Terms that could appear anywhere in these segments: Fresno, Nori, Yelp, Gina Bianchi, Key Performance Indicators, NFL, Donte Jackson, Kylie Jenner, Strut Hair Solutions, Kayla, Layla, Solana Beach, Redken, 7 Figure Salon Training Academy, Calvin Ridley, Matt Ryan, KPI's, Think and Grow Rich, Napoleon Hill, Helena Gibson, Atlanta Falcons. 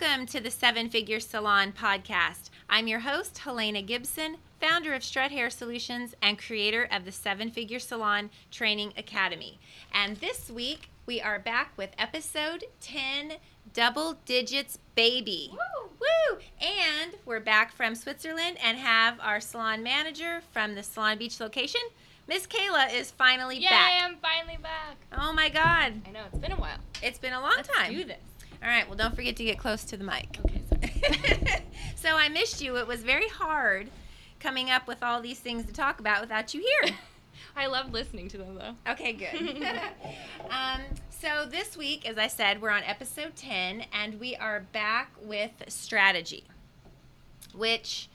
Welcome to the 7 Figure Salon Podcast. I'm your host, Helena Gibson, founder of Strut Hair Solutions and creator of the 7 Figure Salon Training Academy. And this week, we are back with episode 10, Double Digits Baby. Woo! Woo! And we're back from Switzerland and have our salon manager from the Salon Beach location, Miss Kayla, is finally back. Yay, I'm finally back. Oh my God. I know, it's been a while. It's been a long time. Let's do this. All right, well, don't forget to get close to the mic. Okay, sorry. So I missed you. It was very hard coming up with all these things to talk about without you here. I love listening to them, though. Okay, good. So this week, as I said, we're on episode 10, and we are back with strategy, which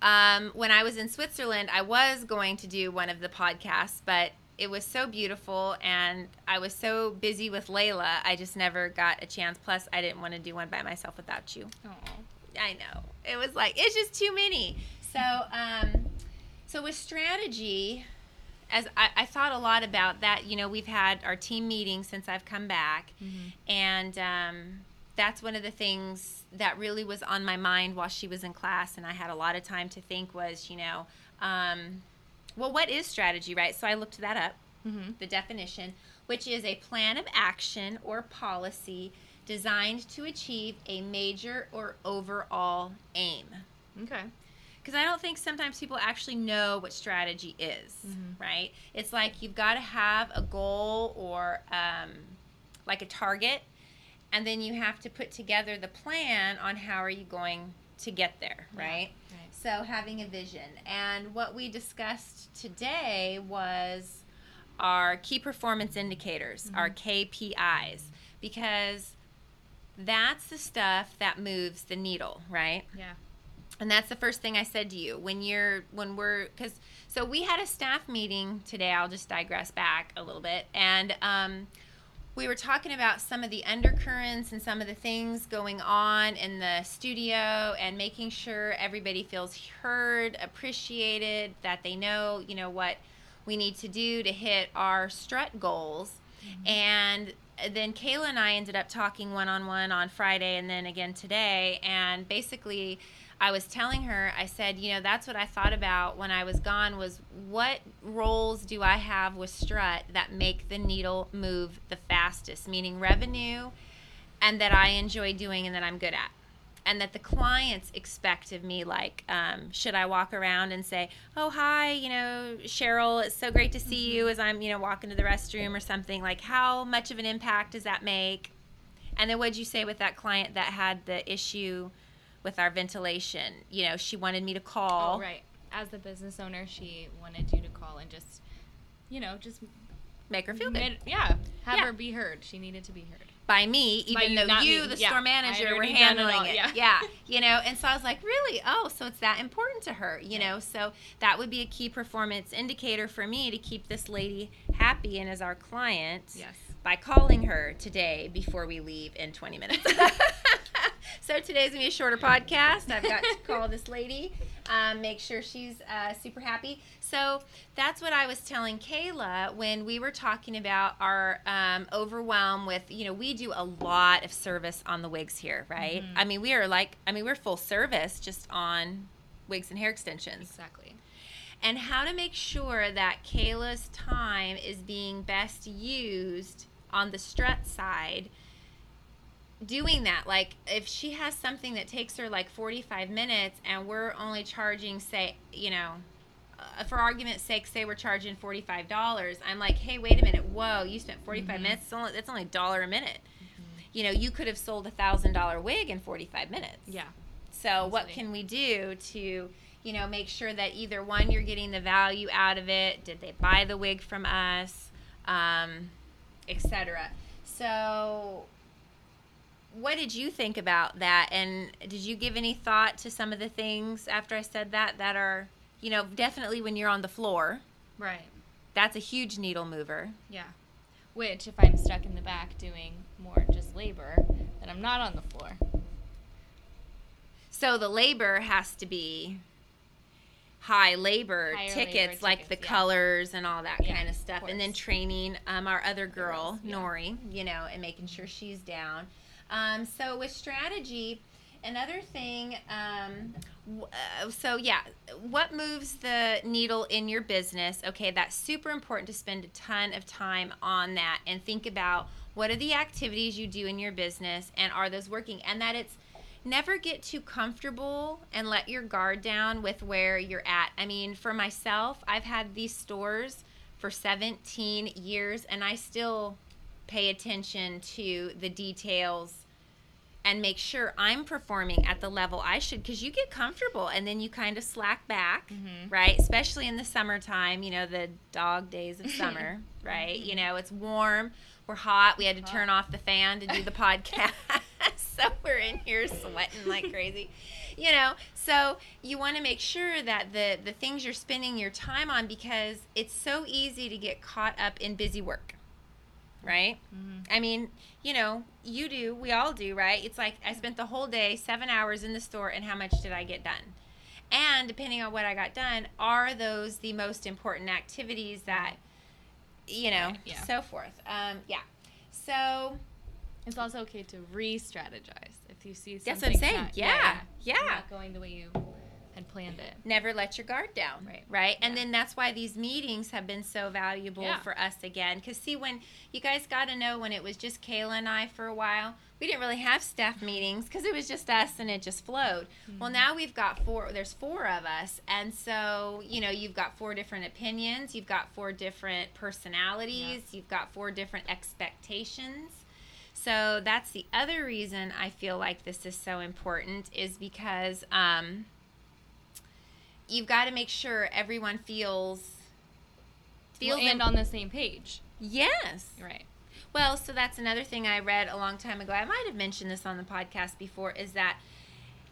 when I was in Switzerland, I was going to do one of the podcasts, but it was so beautiful, and I was so busy with Layla, I just never got a chance. Plus, I didn't want to do one by myself without you. Aww. I know. It was like, it's just too many. So, so with strategy, as I thought a lot about that, you know, we've had our team meeting since I've come back, and that's one of the things that really was on my mind while she was in class, and I had a lot of time to think was, you know, well, what is strategy, right? So I looked that up, the definition, which is a plan of action or policy designed to achieve a major or overall aim. Okay. Because I don't think sometimes people actually know what strategy is, right? It's like you've got to have a goal or like a target, and then you have to put together the plan on how are you going to get there, right? Yeah. So having a vision. And what we discussed today was our key performance indicators, our KPIs, because that's the stuff that moves the needle, right? Yeah. And that's the first thing I said to you when we had a staff meeting today. I'll just digress back a little bit, and we were talking about some of the undercurrents and some of the things going on in the studio and making sure everybody feels heard, appreciated, that they know, you know, what we need to do to hit our strut goals. And then Kayla and I ended up talking one-on-one on Friday and then again today. And basically I was telling her, I said, you know, that's what I thought about when I was gone was what roles do I have with Strut that make the needle move the fastest, meaning revenue, and that I enjoy doing and that I'm good at, and that the clients expect of me, like, should I walk around and say, oh, hi, you know, Cheryl, it's so great to see you as I'm, you know, walking to the restroom or something, like how much of an impact does that make? And then what'd you say with that client that had the issue with our ventilation? You know, she wanted me to call. Oh, right. As the business owner, she wanted you to call and just, you know, just make her feel good. Have her be heard. She needed to be heard. By me, even though you, the store manager, were handling it. Yeah. You know, and so I was like, really? Oh, so it's that important to her, you know? So that would be a key performance indicator for me to keep this lady happy and as our client by calling her today before we leave in 20 minutes. So today's going to be a shorter podcast. I've got to call this lady, make sure she's super happy. So that's what I was telling Kayla when we were talking about our overwhelm with, you know, we do a lot of service on the wigs here, right? I mean, we're full service just on wigs and hair extensions. Exactly. And how to make sure that Kayla's time is being best used on the strut side. Doing that, like if she has something that takes her like 45 minutes and we're only charging, say, you know, for argument's sake, say we're charging $45, I'm like, hey, wait a minute, whoa, you spent 45 minutes, that's only $1 a minute. You know, you could have sold $1,000 wig in 45 minutes. Yeah. So absolutely. What can we do to, you know, make sure that either one, you're getting the value out of it, did they buy the wig from us, etc. So what did you think about that, and did you give any thought to some of the things after I said that are, you know, definitely when you're on the floor, right? That's a huge needle mover. Yeah. Which if I'm stuck in the back doing more just labor, then I'm not on the floor. So the labor has to be higher tickets, like the colors and all that kind of stuff, and then training our other girl, Nori, you know, and making sure she's down. So with strategy, another thing, so yeah, what moves the needle in your business? Okay, that's super important to spend a ton of time on that and think about what are the activities you do in your business and are those working? And that it's never get too comfortable and let your guard down with where you're at. I mean, for myself, I've had these stores for 17 years and I still pay attention to the details and make sure I'm performing at the level I should, because you get comfortable and then you kind of slack back, right? Especially in the summertime, you know, the dog days of summer, right? You know, it's warm, we're hot, we had to turn off the fan to do the podcast. So we're in here sweating like crazy, you know? So you want to make sure that the things you're spending your time on, because it's so easy to get caught up in busy work. Right? I mean, you know, you do, we all do, right? It's like I spent the whole day, 7 hours in the store, and how much did I get done? And depending on what I got done, are those the most important activities that, you know, so forth. So it's also okay to re-strategize if you see something. That's what I'm saying. Not going the way you had planned it. Never let your guard down, right? And then that's why these meetings have been so valuable for us again. Because see, when you guys got to know, when it was just Kayla and I for a while, we didn't really have staff meetings because it was just us and it just flowed. Well, now we've got there's four of us. And so, you know, you've got four different opinions, you've got four different personalities, you've got four different expectations. So that's the other reason I feel like this is so important, is because you've got to make sure everyone feels and on the same page. Yes. Right. Well, so that's another thing I read a long time ago. I might have mentioned this on the podcast before, is that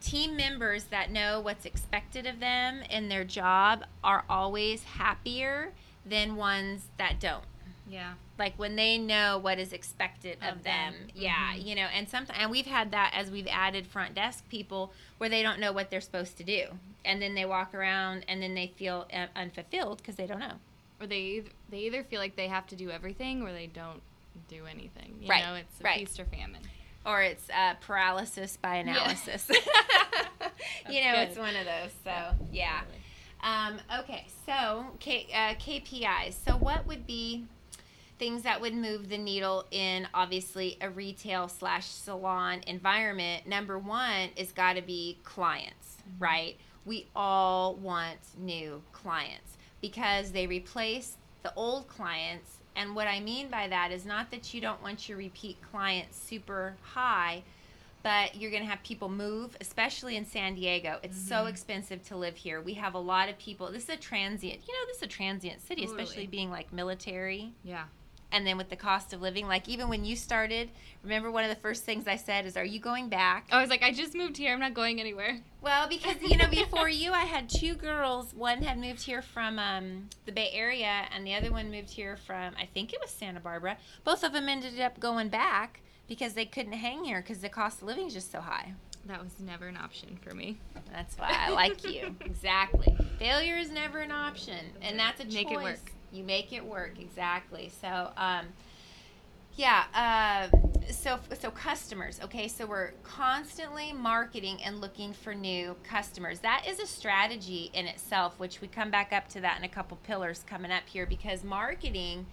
team members that know what's expected of them in their job are always happier than ones that don't. Yeah. Like when they know what is expected of them. You know, and sometimes, and we've had that as we've added front desk people where they don't know what they're supposed to do. And then they walk around and then they feel unfulfilled because they don't know. Or they either feel like they have to do everything or they don't do anything. You know, it's a feast or famine. Or it's paralysis by analysis. You know, good. It's one of those. So, yeah. Okay, so KPIs. So what would be things that would move the needle in, obviously, a retail/salon environment? Number one is got to be clients, right? We all want new clients because they replace the old clients. And what I mean by that is not that you don't want your repeat clients super high, but you're going to have people move, especially in San Diego. It's so expensive to live here. We have a lot of people. This is a transient city, totally. Especially being like military. Yeah. And then with the cost of living, like even when you started, remember one of the first things I said is, are you going back? I was like, I just moved here. I'm not going anywhere. Well, because, you know, before you, I had two girls. One had moved here from the Bay Area, and the other one moved here from, I think it was Santa Barbara. Both of them ended up going back because they couldn't hang here because the cost of living is just so high. That was never an option for me. That's why I like you. Exactly. Failure is never an option, and that's a choice. Make it work. You make it work, exactly. So, so customers, okay? So we're constantly marketing and looking for new customers. That is a strategy in itself, which we come back up to that in a couple pillars coming up here, because marketing,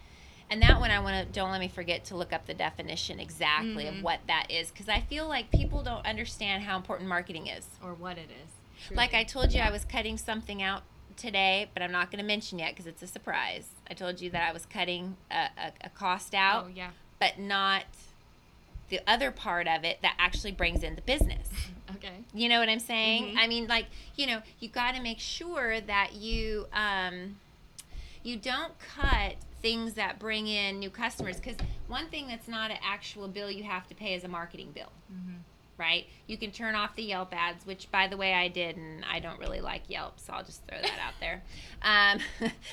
and that one don't let me forget to look up the definition exactly of what that is, because I feel like people don't understand how important marketing is. Or what it is. Truly. Like I told you, I was cutting something out today, but I'm not going to mention yet because it's a surprise. I told you that I was cutting a cost out, but not the other part of it that actually brings in the business. Okay. You know what I'm saying? I mean, like, you know, you got to make sure that you you don't cut things that bring in new customers, because one thing that's not an actual bill you have to pay is a marketing bill. Right? You can turn off the Yelp ads, which, by the way, I did, and I don't really like Yelp, so I'll just throw that out there.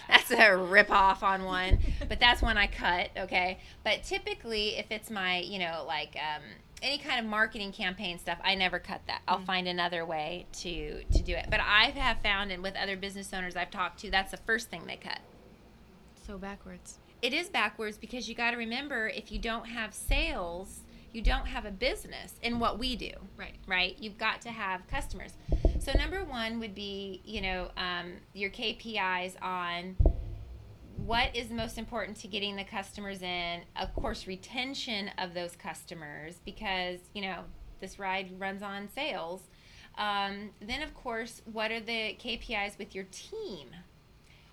That's a rip-off on one, but that's one I cut, okay? But typically, if it's my, you know, like any kind of marketing campaign stuff, I never cut that. I'll find another way to do it. But I have found, and with other business owners I've talked to, that's the first thing they cut. So backwards. It is backwards, because you got to remember, if you don't have sales – you don't have a business in what we do. Right. Right? You've got to have customers. So number one would be, you know, your KPIs on what is most important to getting the customers in. Of course, retention of those customers, because, you know, this ride runs on sales. Then, of course, what are the KPIs with your team?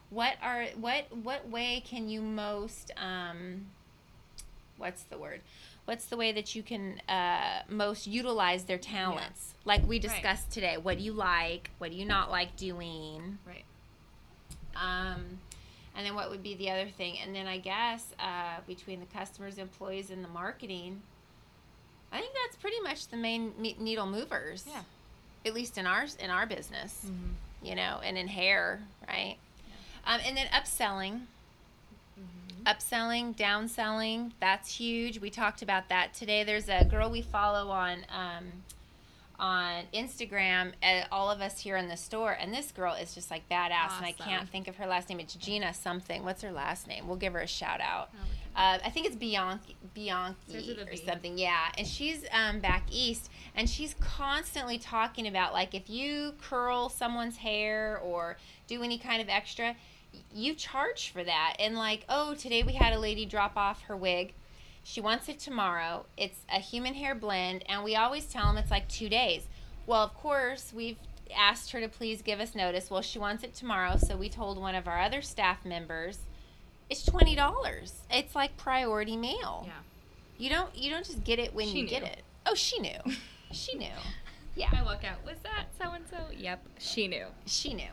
What way can you most, what's the way that you can most utilize their talents? Yeah. Like we discussed today, what do you like? What do you not like doing? Right. And then what would be the other thing? And then I guess between the customers, employees, and the marketing, I think that's pretty much the main needle movers. Yeah. At least in our business, mm-hmm. you know, and in hair, right? Yeah. And then upselling. Upselling, downselling, that's huge. We talked about that today. There's a girl we follow on Instagram, all of us here in the store, and this girl is just like badass, awesome. And I can't think of her last name. It's Gina something. What's her last name? We'll give her a shout out. I think it's Bianchi or something. Yeah, and she's back east, and she's constantly talking about, like, if you curl someone's hair or do any kind of extra, you charge for that. And like, oh, today we had a lady drop off her wig. She wants it tomorrow. It's a human hair blend, and we always tell them it's like 2 days. Well, of course, we've asked her to please give us notice. Well, she wants it tomorrow, so we told one of our other staff members, it's $20. It's like priority mail. Yeah. You don't just get it when you get it. Oh, she knew. She knew. Yeah. I walk out, was that so-and-so? Yep, she knew. She knew.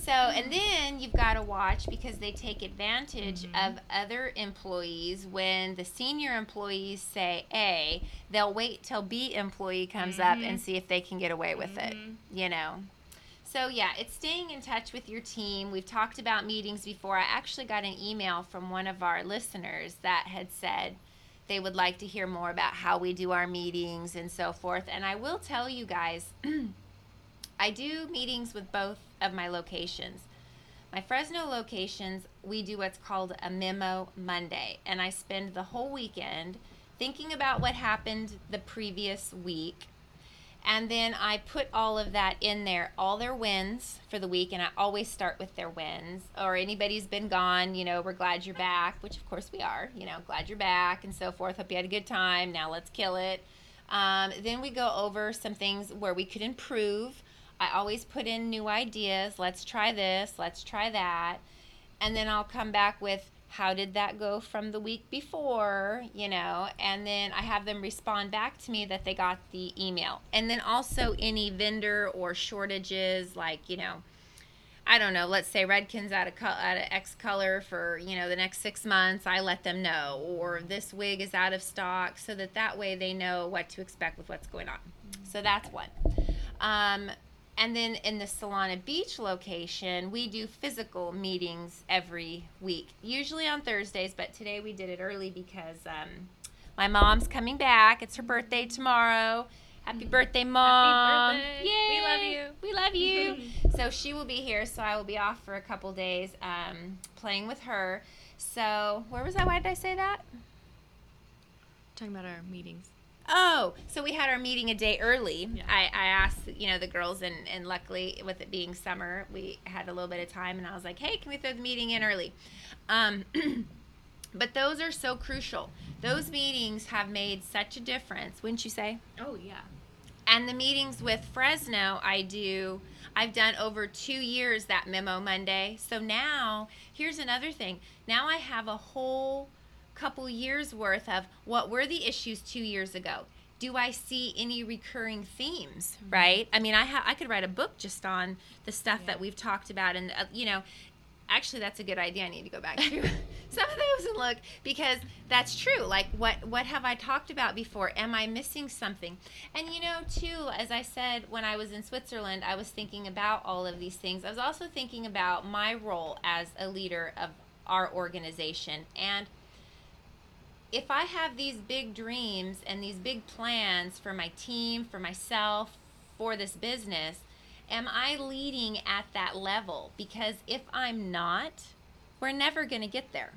So, and then you've got to watch, because they take advantage mm-hmm. of other employees. When the senior employees say A, they'll wait till B employee comes mm-hmm. up and see if they can get away with mm-hmm. it, you know. So, yeah, it's staying in touch with your team. We've talked about meetings before. I actually got an email from one of our listeners that had said, they would like to hear more about how we do our meetings and so forth. And I will tell you guys, I do meetings with both of my locations. My Fresno locations, we do what's called a Memo Monday. And I spend the whole weekend thinking about what happened the previous week. And then I put all of that in there, all their wins for the week, and I always start with their wins. Or anybody's been gone, you know, we're glad you're back, which of course we are, you know, glad you're back and so forth. Hope you had a good time. Now let's kill it. Then we go over some things where we could improve. I always put in new ideas. Let's try this. Let's try that. And then I'll come back with, how did that go from the week before, you know, and then I have them respond back to me that they got the email. And then also any vendor or shortages, like, you know, I don't know, let's say Redken's out of X color for, you know, the next 6 months, I let them know, or this wig is out of stock, so that way they know what to expect with what's going on. So that's one. And then in the Solana Beach location, we do physical meetings every week, usually on Thursdays, but today we did it early because my mom's coming back. It's her birthday tomorrow. Happy birthday, Mom. Happy birthday. Yay. We love you. So she will be here, so I will be off for a couple days playing with her. So where was I? Why did I say that? Talking about our meetings. Oh, so we had our meeting a day early. Yeah. I asked, you know, the girls, and luckily with it being summer, we had a little bit of time, and I was like, hey, can we throw the meeting in early? But those are so crucial. Those meetings have made such a difference, wouldn't you say? Oh, yeah. And the meetings with Fresno, I've done over 2 years that Memo Monday. So now, here's another thing. Now I have a whole couple years worth of what were the issues 2 years ago. Do I see any recurring themes, mm-hmm. right? I mean, I could write a book just on the stuff that we've talked about, and you know, actually that's a good idea. I need to go back through some of those and look, because that's true. Like what have I talked about before? Am I missing something? And you know, too, as I said, when I was in Switzerland, I was thinking about all of these things. I was also thinking about my role as a leader of our organization, and if I have these big dreams and these big plans for my team, for myself, for this business, am I leading at that level? Because if I'm not, we're never going to get there.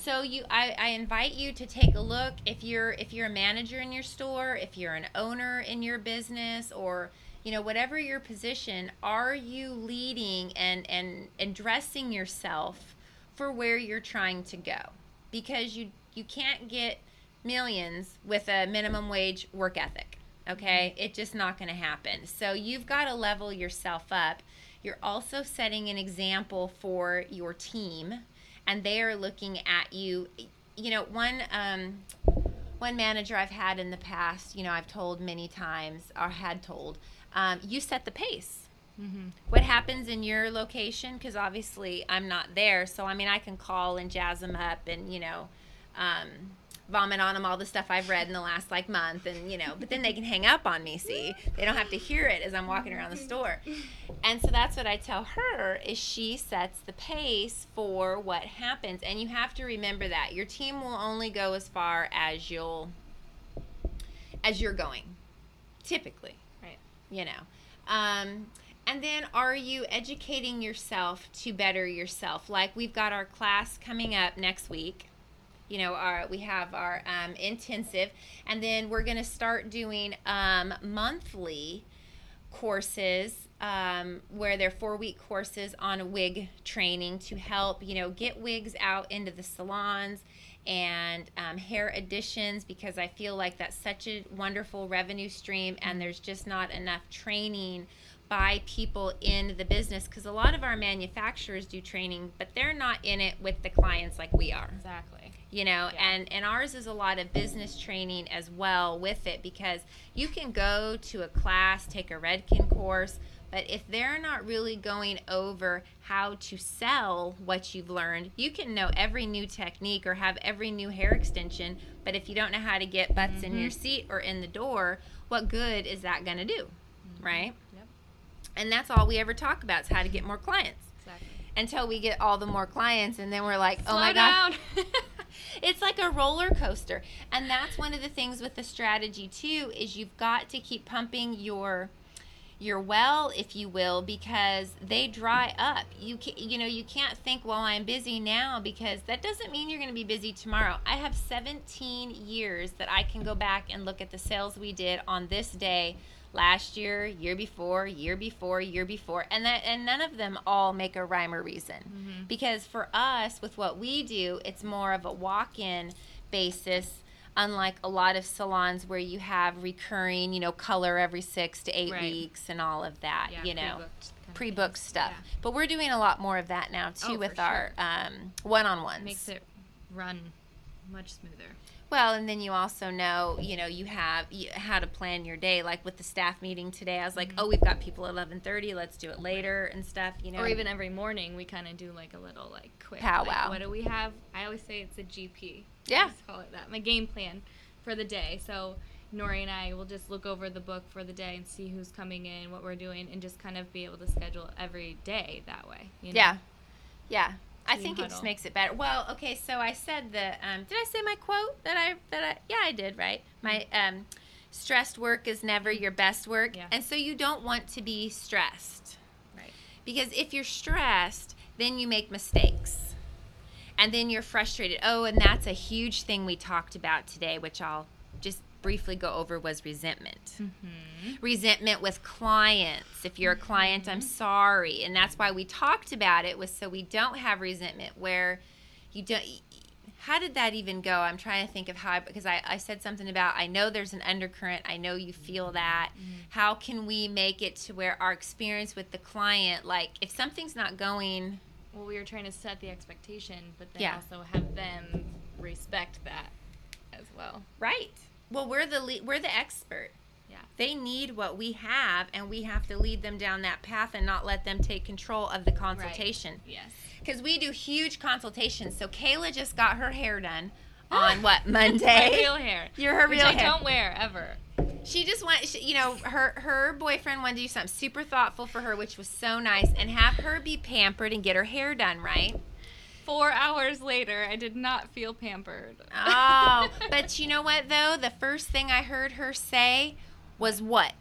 So I invite you to take a look. If you're a manager in your store, if you're an owner in your business, or whatever your position, are you leading and dressing yourself for where you're trying to go? Because you can't get millions with a minimum wage work ethic, okay? It's just not going to happen. So you've got to level yourself up. You're also setting an example for your team, and they are looking at you. One manager I've had in the past, I've told many times, or had told, you set the pace. Mm-hmm. What happens in your location, because obviously I'm not there, so I can call and jazz them up and vomit on them all the stuff I've read in the last month, and but then they can hang up on me. See, they don't have to hear it as I'm walking around the store. And so that's what I tell her, is she sets the pace for what happens. And you have to remember that your team will only go as far as you're going, typically, right? And then, are you educating yourself to better yourself? Like, we've got our class coming up next week. We have our intensive, and then we're going to start doing monthly courses where they're 4-week courses on wig training to help, get wigs out into the salons and hair additions, because I feel like that's such a wonderful revenue stream, and there's just not enough training by people in the business, because a lot of our manufacturers do training, but they're not in it with the clients like we are. Exactly. And ours is a lot of business training as well with it, because you can go to a class, take a Redken course, but if they're not really going over how to sell what you've learned, you can know every new technique or have every new hair extension, but if you don't know how to get butts mm-hmm. in your seat or in the door, what good is that going to do, mm-hmm. right? And that's all we ever talk about, is how to get more clients. Exactly. Until we get all the more clients, and then we're like, oh my God. It's like a roller coaster. And that's one of the things with the strategy too, is you've got to keep pumping your well, if you will, because they dry up. You can't think, well, I'm busy now, because that doesn't mean you're going to be busy tomorrow. I have 17 years that I can go back and look at the sales we did on this day last year, year before, and none of them all make a rhyme or reason. Mm-hmm. Because for us, with what we do, it's more of a walk-in basis, unlike a lot of salons where you have recurring, color every 6 to 8 right. weeks and all of that, pre-booked stuff. Yeah. But we're doing a lot more of that now too, with our one-on-ones. Makes it run much smoother. Well, and then you also know, you have how to plan your day. Like with the staff meeting today, I was like, mm-hmm. We've got people at 11:30. Let's do it later and stuff, Or even every morning, we kind of do a little quick powwow. What do we have? I always say it's a GP. Yeah. I just call it that. My game plan for the day. So Nori and I will just look over the book for the day and see who's coming in, what we're doing, and just kind of be able to schedule every day that way. Yeah. Yeah. I think it just makes it better. Well, okay, so I said did I say my quote I did, right? My stressed work is never your best work. Yeah. And so you don't want to be stressed. Right. Because if you're stressed, then you make mistakes. And then you're frustrated. Oh, and that's a huge thing we talked about today, which I'll just briefly go over, was resentment. Mm-hmm. Resentment with clients. If you're a client, mm-hmm. I'm sorry. And that's why we talked about it, was so we don't have resentment where you don't. How did that even go? I'm trying to think of how, because I said something about, I know there's an undercurrent. I know you feel that. Mm-hmm. How can we make it to where our experience with the client, if something's not going. Well, we were trying to set the expectation, but then also have them respect that as well. Right. Well, we're the expert. Yeah. They need what we have, and we have to lead them down that path and not let them take control of the consultation. Right. Yes. Because we do huge consultations. So Kayla just got her hair done on Monday? Real hair. Which I don't wear ever. She just went. Her boyfriend wanted to do something super thoughtful for her, which was so nice, and have her be pampered and get her hair done right. 4 hours later, I did not feel pampered. Oh, but you know what, though? The first thing I heard her say was what?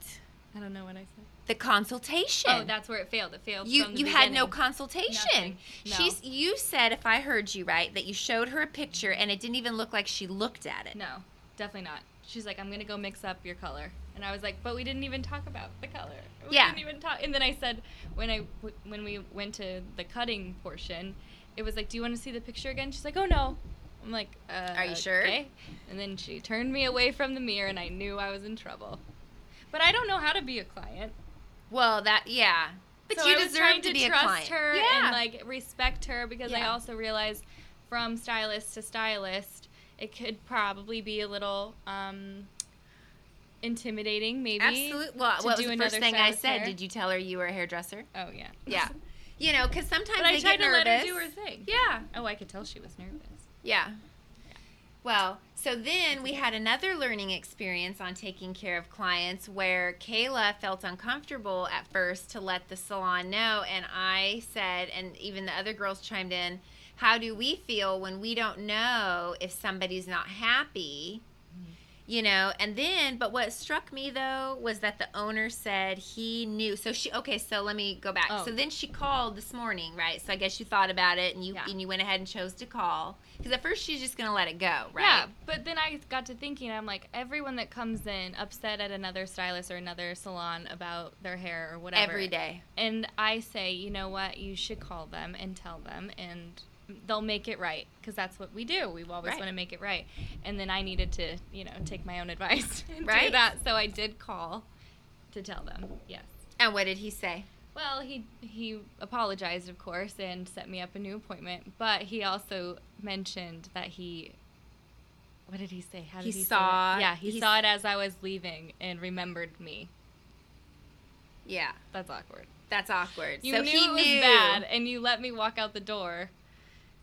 I don't know what I said. The consultation. Oh, that's where it failed. It failed. You had no consultation. No. You said, if I heard you right, that you showed her a picture and it didn't even look like she looked at it. No, definitely not. She's like, I'm gonna go mix up your color, and I was like, but we didn't even talk about the color. We didn't even talk. And then I said, when we went to the cutting portion, it was like, do you want to see the picture again? She's like, oh no. I'm like, are you sure? Okay. And then she turned me away from the mirror, and I knew I was in trouble. But I don't know how to be a client. Well, But so you deserve to be a client. I was trying to trust her and, respect her because I also realized from stylist to stylist, it could probably be a little intimidating, maybe. Absolutely. Well, what was the first thing I said? Hair. Did you tell her you were a hairdresser? Oh, yeah. Yeah. You know, because sometimes they get nervous. But I tried to let her do her thing. Yeah. Oh, I could tell she was nervous. Yeah. Well, so then we had another learning experience on taking care of clients where Kayla felt uncomfortable at first to let the salon know, and I said, and even the other girls chimed in, how do we feel when we don't know if somebody's not happy, you know? And then, but what struck me, though, was that the owner said he knew. So let me go back. Oh. So then she called this morning, right? So I guess you thought about it, and you went ahead and chose to call. Because at first she's just going to let it go, right? Yeah, but then I got to thinking, I'm like, everyone that comes in upset at another stylist or another salon about their hair or whatever. Every day. And I say, you know what, you should call them and tell them, and they'll make it right. Because that's what we do. We always want to make it right. And then I needed to, take my own advice and do that. So I did call to tell them, yes. And what did he say? Well, he apologized, of course, and set me up a new appointment. But he also mentioned that what did he say? How did he saw say it? Yeah, he saw it as I was leaving and remembered me. Yeah. That's awkward. You so knew he it was knew. Bad, and you let me walk out the door.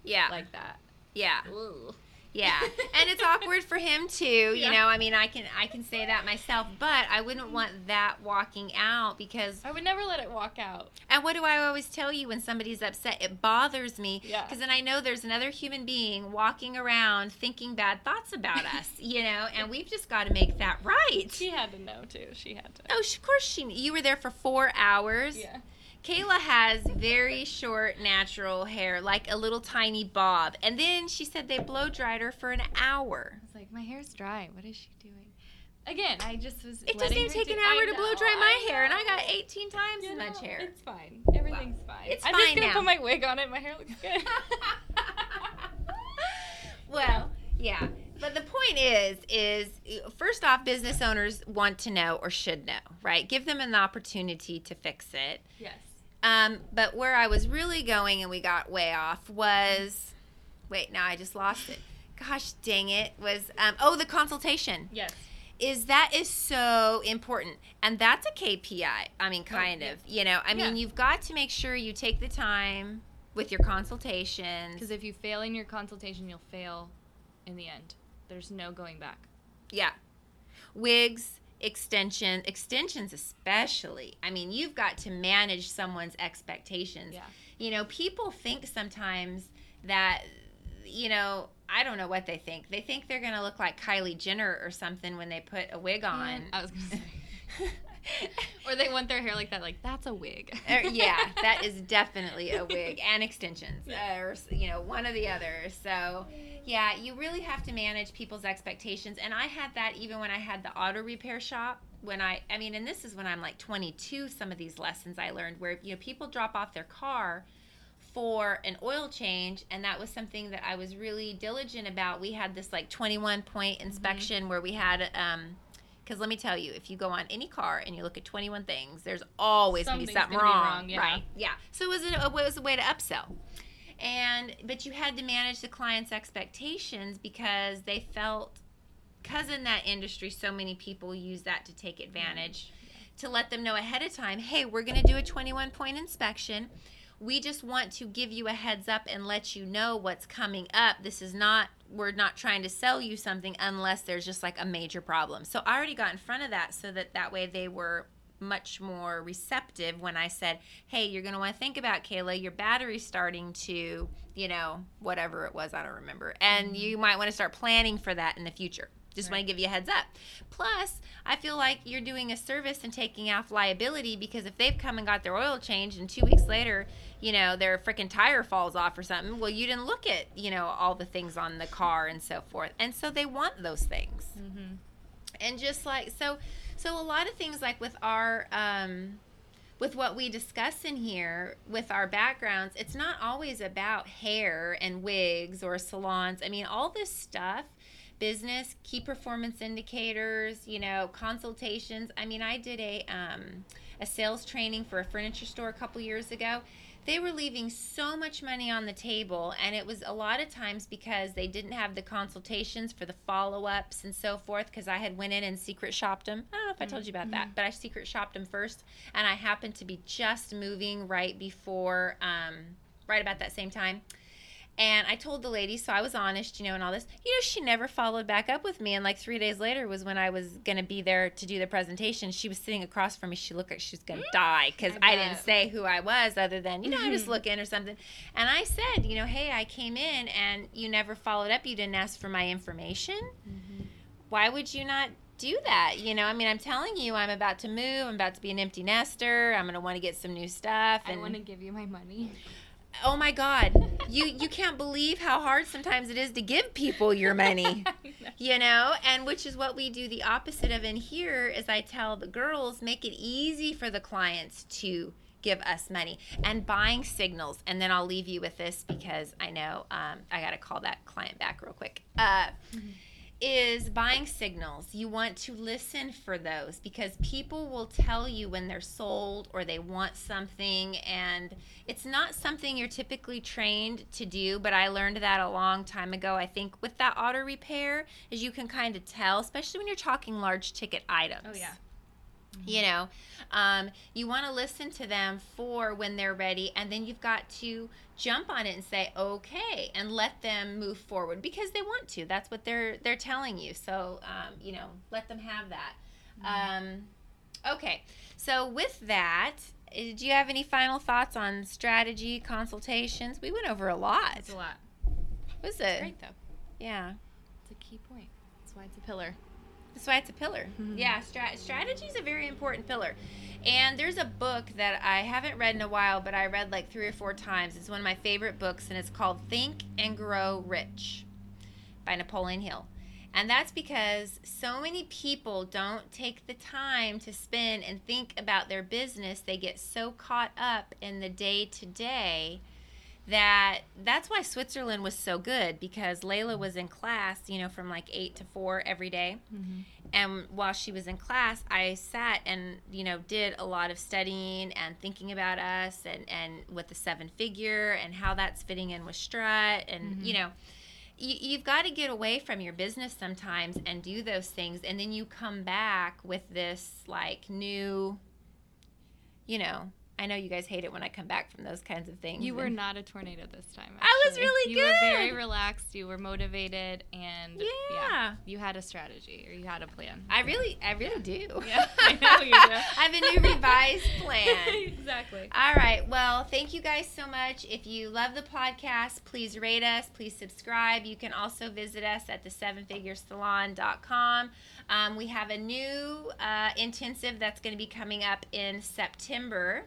Yeah. Like that. Yeah. Ooh. Yeah, and it's awkward for him too, I mean, I can say that myself, but I wouldn't want that walking out because I would never let it walk out. And what do I always tell you when somebody's upset? It bothers me because then I know there's another human being walking around thinking bad thoughts about us, and we've just got to make that right. She had to know too. She had to. Oh, of course she knew. You were there for 4 hours. Yeah. Kayla has very short natural hair, like a little tiny bob. And then she said they blow dried her for an hour. I was like, my hair's dry. What is she doing? Again, I just was. It doesn't even take an hour to blow dry my hair, and I got 18 times as much hair. It's fine. Everything's fine. It's fine now. I'm just gonna put my wig on it. My hair looks good. Well, yeah. But the point is first off, business owners want to know or should know, right? Give them an opportunity to fix it. Yes. But where I was really going and we got way off was, wait, now I just lost it. Gosh, dang it. Was the consultation. Yes. That is so important. And that's a KPI. I mean, kind of, you've got to make sure you take the time with your consultation. Because if you fail in your consultation, you'll fail in the end. There's no going back. Yeah. Wigs. Extensions especially. I mean, you've got to manage someone's expectations. Yeah. People think sometimes that, I don't know what they think. They think they're going to look like Kylie Jenner or something when they put a wig on. I was going to say. Or they want their hair like that. Like, that's a wig. Yeah, that is definitely a wig and extensions. Yeah. Or, one or the other. So, yeah, you really have to manage people's expectations. And I had that even when I had the auto repair shop. And this is when I'm like 22, some of these lessons I learned where, people drop off their car for an oil change, and that was something that I was really diligent about. We had this, 21-point inspection where we had because let me tell you, if you go on any car and you look at 21 things, there's always going to be something wrong. Yeah. Right? Yeah. So it was a way to upsell. But you had to manage the client's expectations because they felt, because in that industry, so many people use that to take advantage, to let them know ahead of time, hey, we're going to do a 21-point inspection. We just want to give you a heads up and let you know what's coming up. We're not trying to sell you something unless there's just a major problem. So I already got in front of that so that way they were much more receptive when I said, hey, you're going to want to think about, Kayla, your battery's starting to, whatever it was, I don't remember. And you might want to start planning for that in the future. Just want to give you a heads up. Plus, I feel like you're doing a service and taking off liability, because if they've come and got their oil changed and 2 weeks later, you know, their freaking tire falls off or something, well, you didn't look at, you know, all the things on the car and so forth. And so they want those things. Mm-hmm. And just like, so a lot of things like with our, with what we discuss in here, with our backgrounds, it's not always about hair and wigs or salons. I mean, all this stuff, business, key performance indicators, you know, consultations. I mean, I did a sales training for a furniture store a couple years ago. They were leaving so much money on the table, and it was a lot of times because they didn't have the consultations for the follow-ups and so forth, because I had went in and secret shopped them. I don't know if I told you about that, but I secret shopped them first, and I happened to be just moving right before, right about that same time. And I told the lady, so I was honest, you know, and all this. You know, she never followed back up with me. And like 3 days later was when I was going to be there to do the presentation. She was sitting across from me. She looked like she was going to die, because I didn't say who I was other than, you know, I'm just looking or something. And I said, you know, hey, I came in and you never followed up. You didn't ask for my information. Mm-hmm. Why would you not do that? You know, I mean, I'm telling you, I'm about to move. I'm about to be an empty nester. I'm going to want to get some new stuff. And I want to give you my money. Oh my God, you can't believe how hard sometimes it is to give people your money, you know, and which is what we do the opposite of in here. Is I tell the girls, make it easy for the clients to give us money, and buying signals. And then I'll leave you with this, because I know I got to call that client back real quick. Is buying signals. You want to listen for those, because people will tell you when they're sold or they want something, and it's not something you're typically trained to do, but I learned that a long time ago. I think with that auto repair is you can kind of tell, especially when you're talking large ticket items. Oh, yeah. You know, you want to listen to them for when they're ready, and then you've got to jump on it and say, okay, and let them move forward, because they want to. That's what they're telling you. So, you know, let them have that. Okay. So with that, do you have any final thoughts on strategy, consultations? We went over a lot. It's a lot. Was it? It's great, though. Yeah. It's a key point. That's why it's a pillar. That's why it's a pillar. Yeah, strategy is a very important pillar. And there's a book that I haven't read in a while, but I read like 3 or 4 times. It's one of my favorite books, and it's called Think and Grow Rich by Napoleon Hill. And that's because so many people don't take the time to spend and think about their business. They get so caught up in the day-to-day that's why Switzerland was so good, because Layla was in class, you know, from like 8 to 4 every day. And while she was in class, I sat and, you know, did a lot of studying and thinking about us and with the 7 figure and how that's fitting in with Strut. And, you know, you've got to get away from your business sometimes and do those things. And then you come back with this like new, you know, I know you guys hate it when I come back from those kinds of things. You were not a tornado this time. Actually. I was really good. You were very relaxed. You were motivated, and yeah, you had a strategy, or you had a plan. I really do. Yeah, I know you do. I have a new revised plan. Exactly. All right. Well, thank you guys so much. If you love the podcast, please rate us. Please subscribe. You can also visit us at the 7figuresalon.com. We have a new intensive that's going to be coming up in September.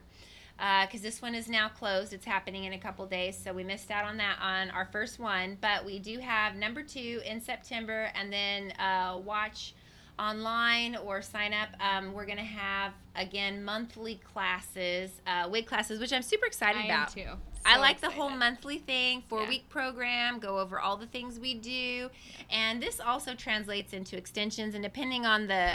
Because this one is now closed. It's happening in a couple days, so we missed out on that on our first one. But we do have number 2 in September, and then watch online or sign up. We're going to have, again, monthly classes, wig classes, which I'm super excited about. I am too. So I like the whole monthly thing, 4-week program, go over all the things we do. And this also translates into extensions, and depending on the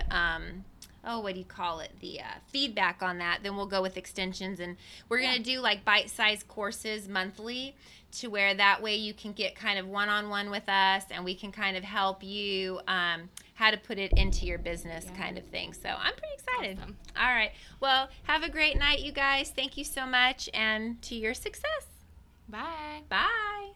feedback on that, then we'll go with extensions. And we're going to do like bite-sized courses monthly, to where that way you can get kind of one-on-one with us, and we can kind of help you how to put it into your business kind of thing. So I'm pretty excited. Awesome. All right. Well, have a great night, you guys. Thank you so much, and to your success. Bye. Bye.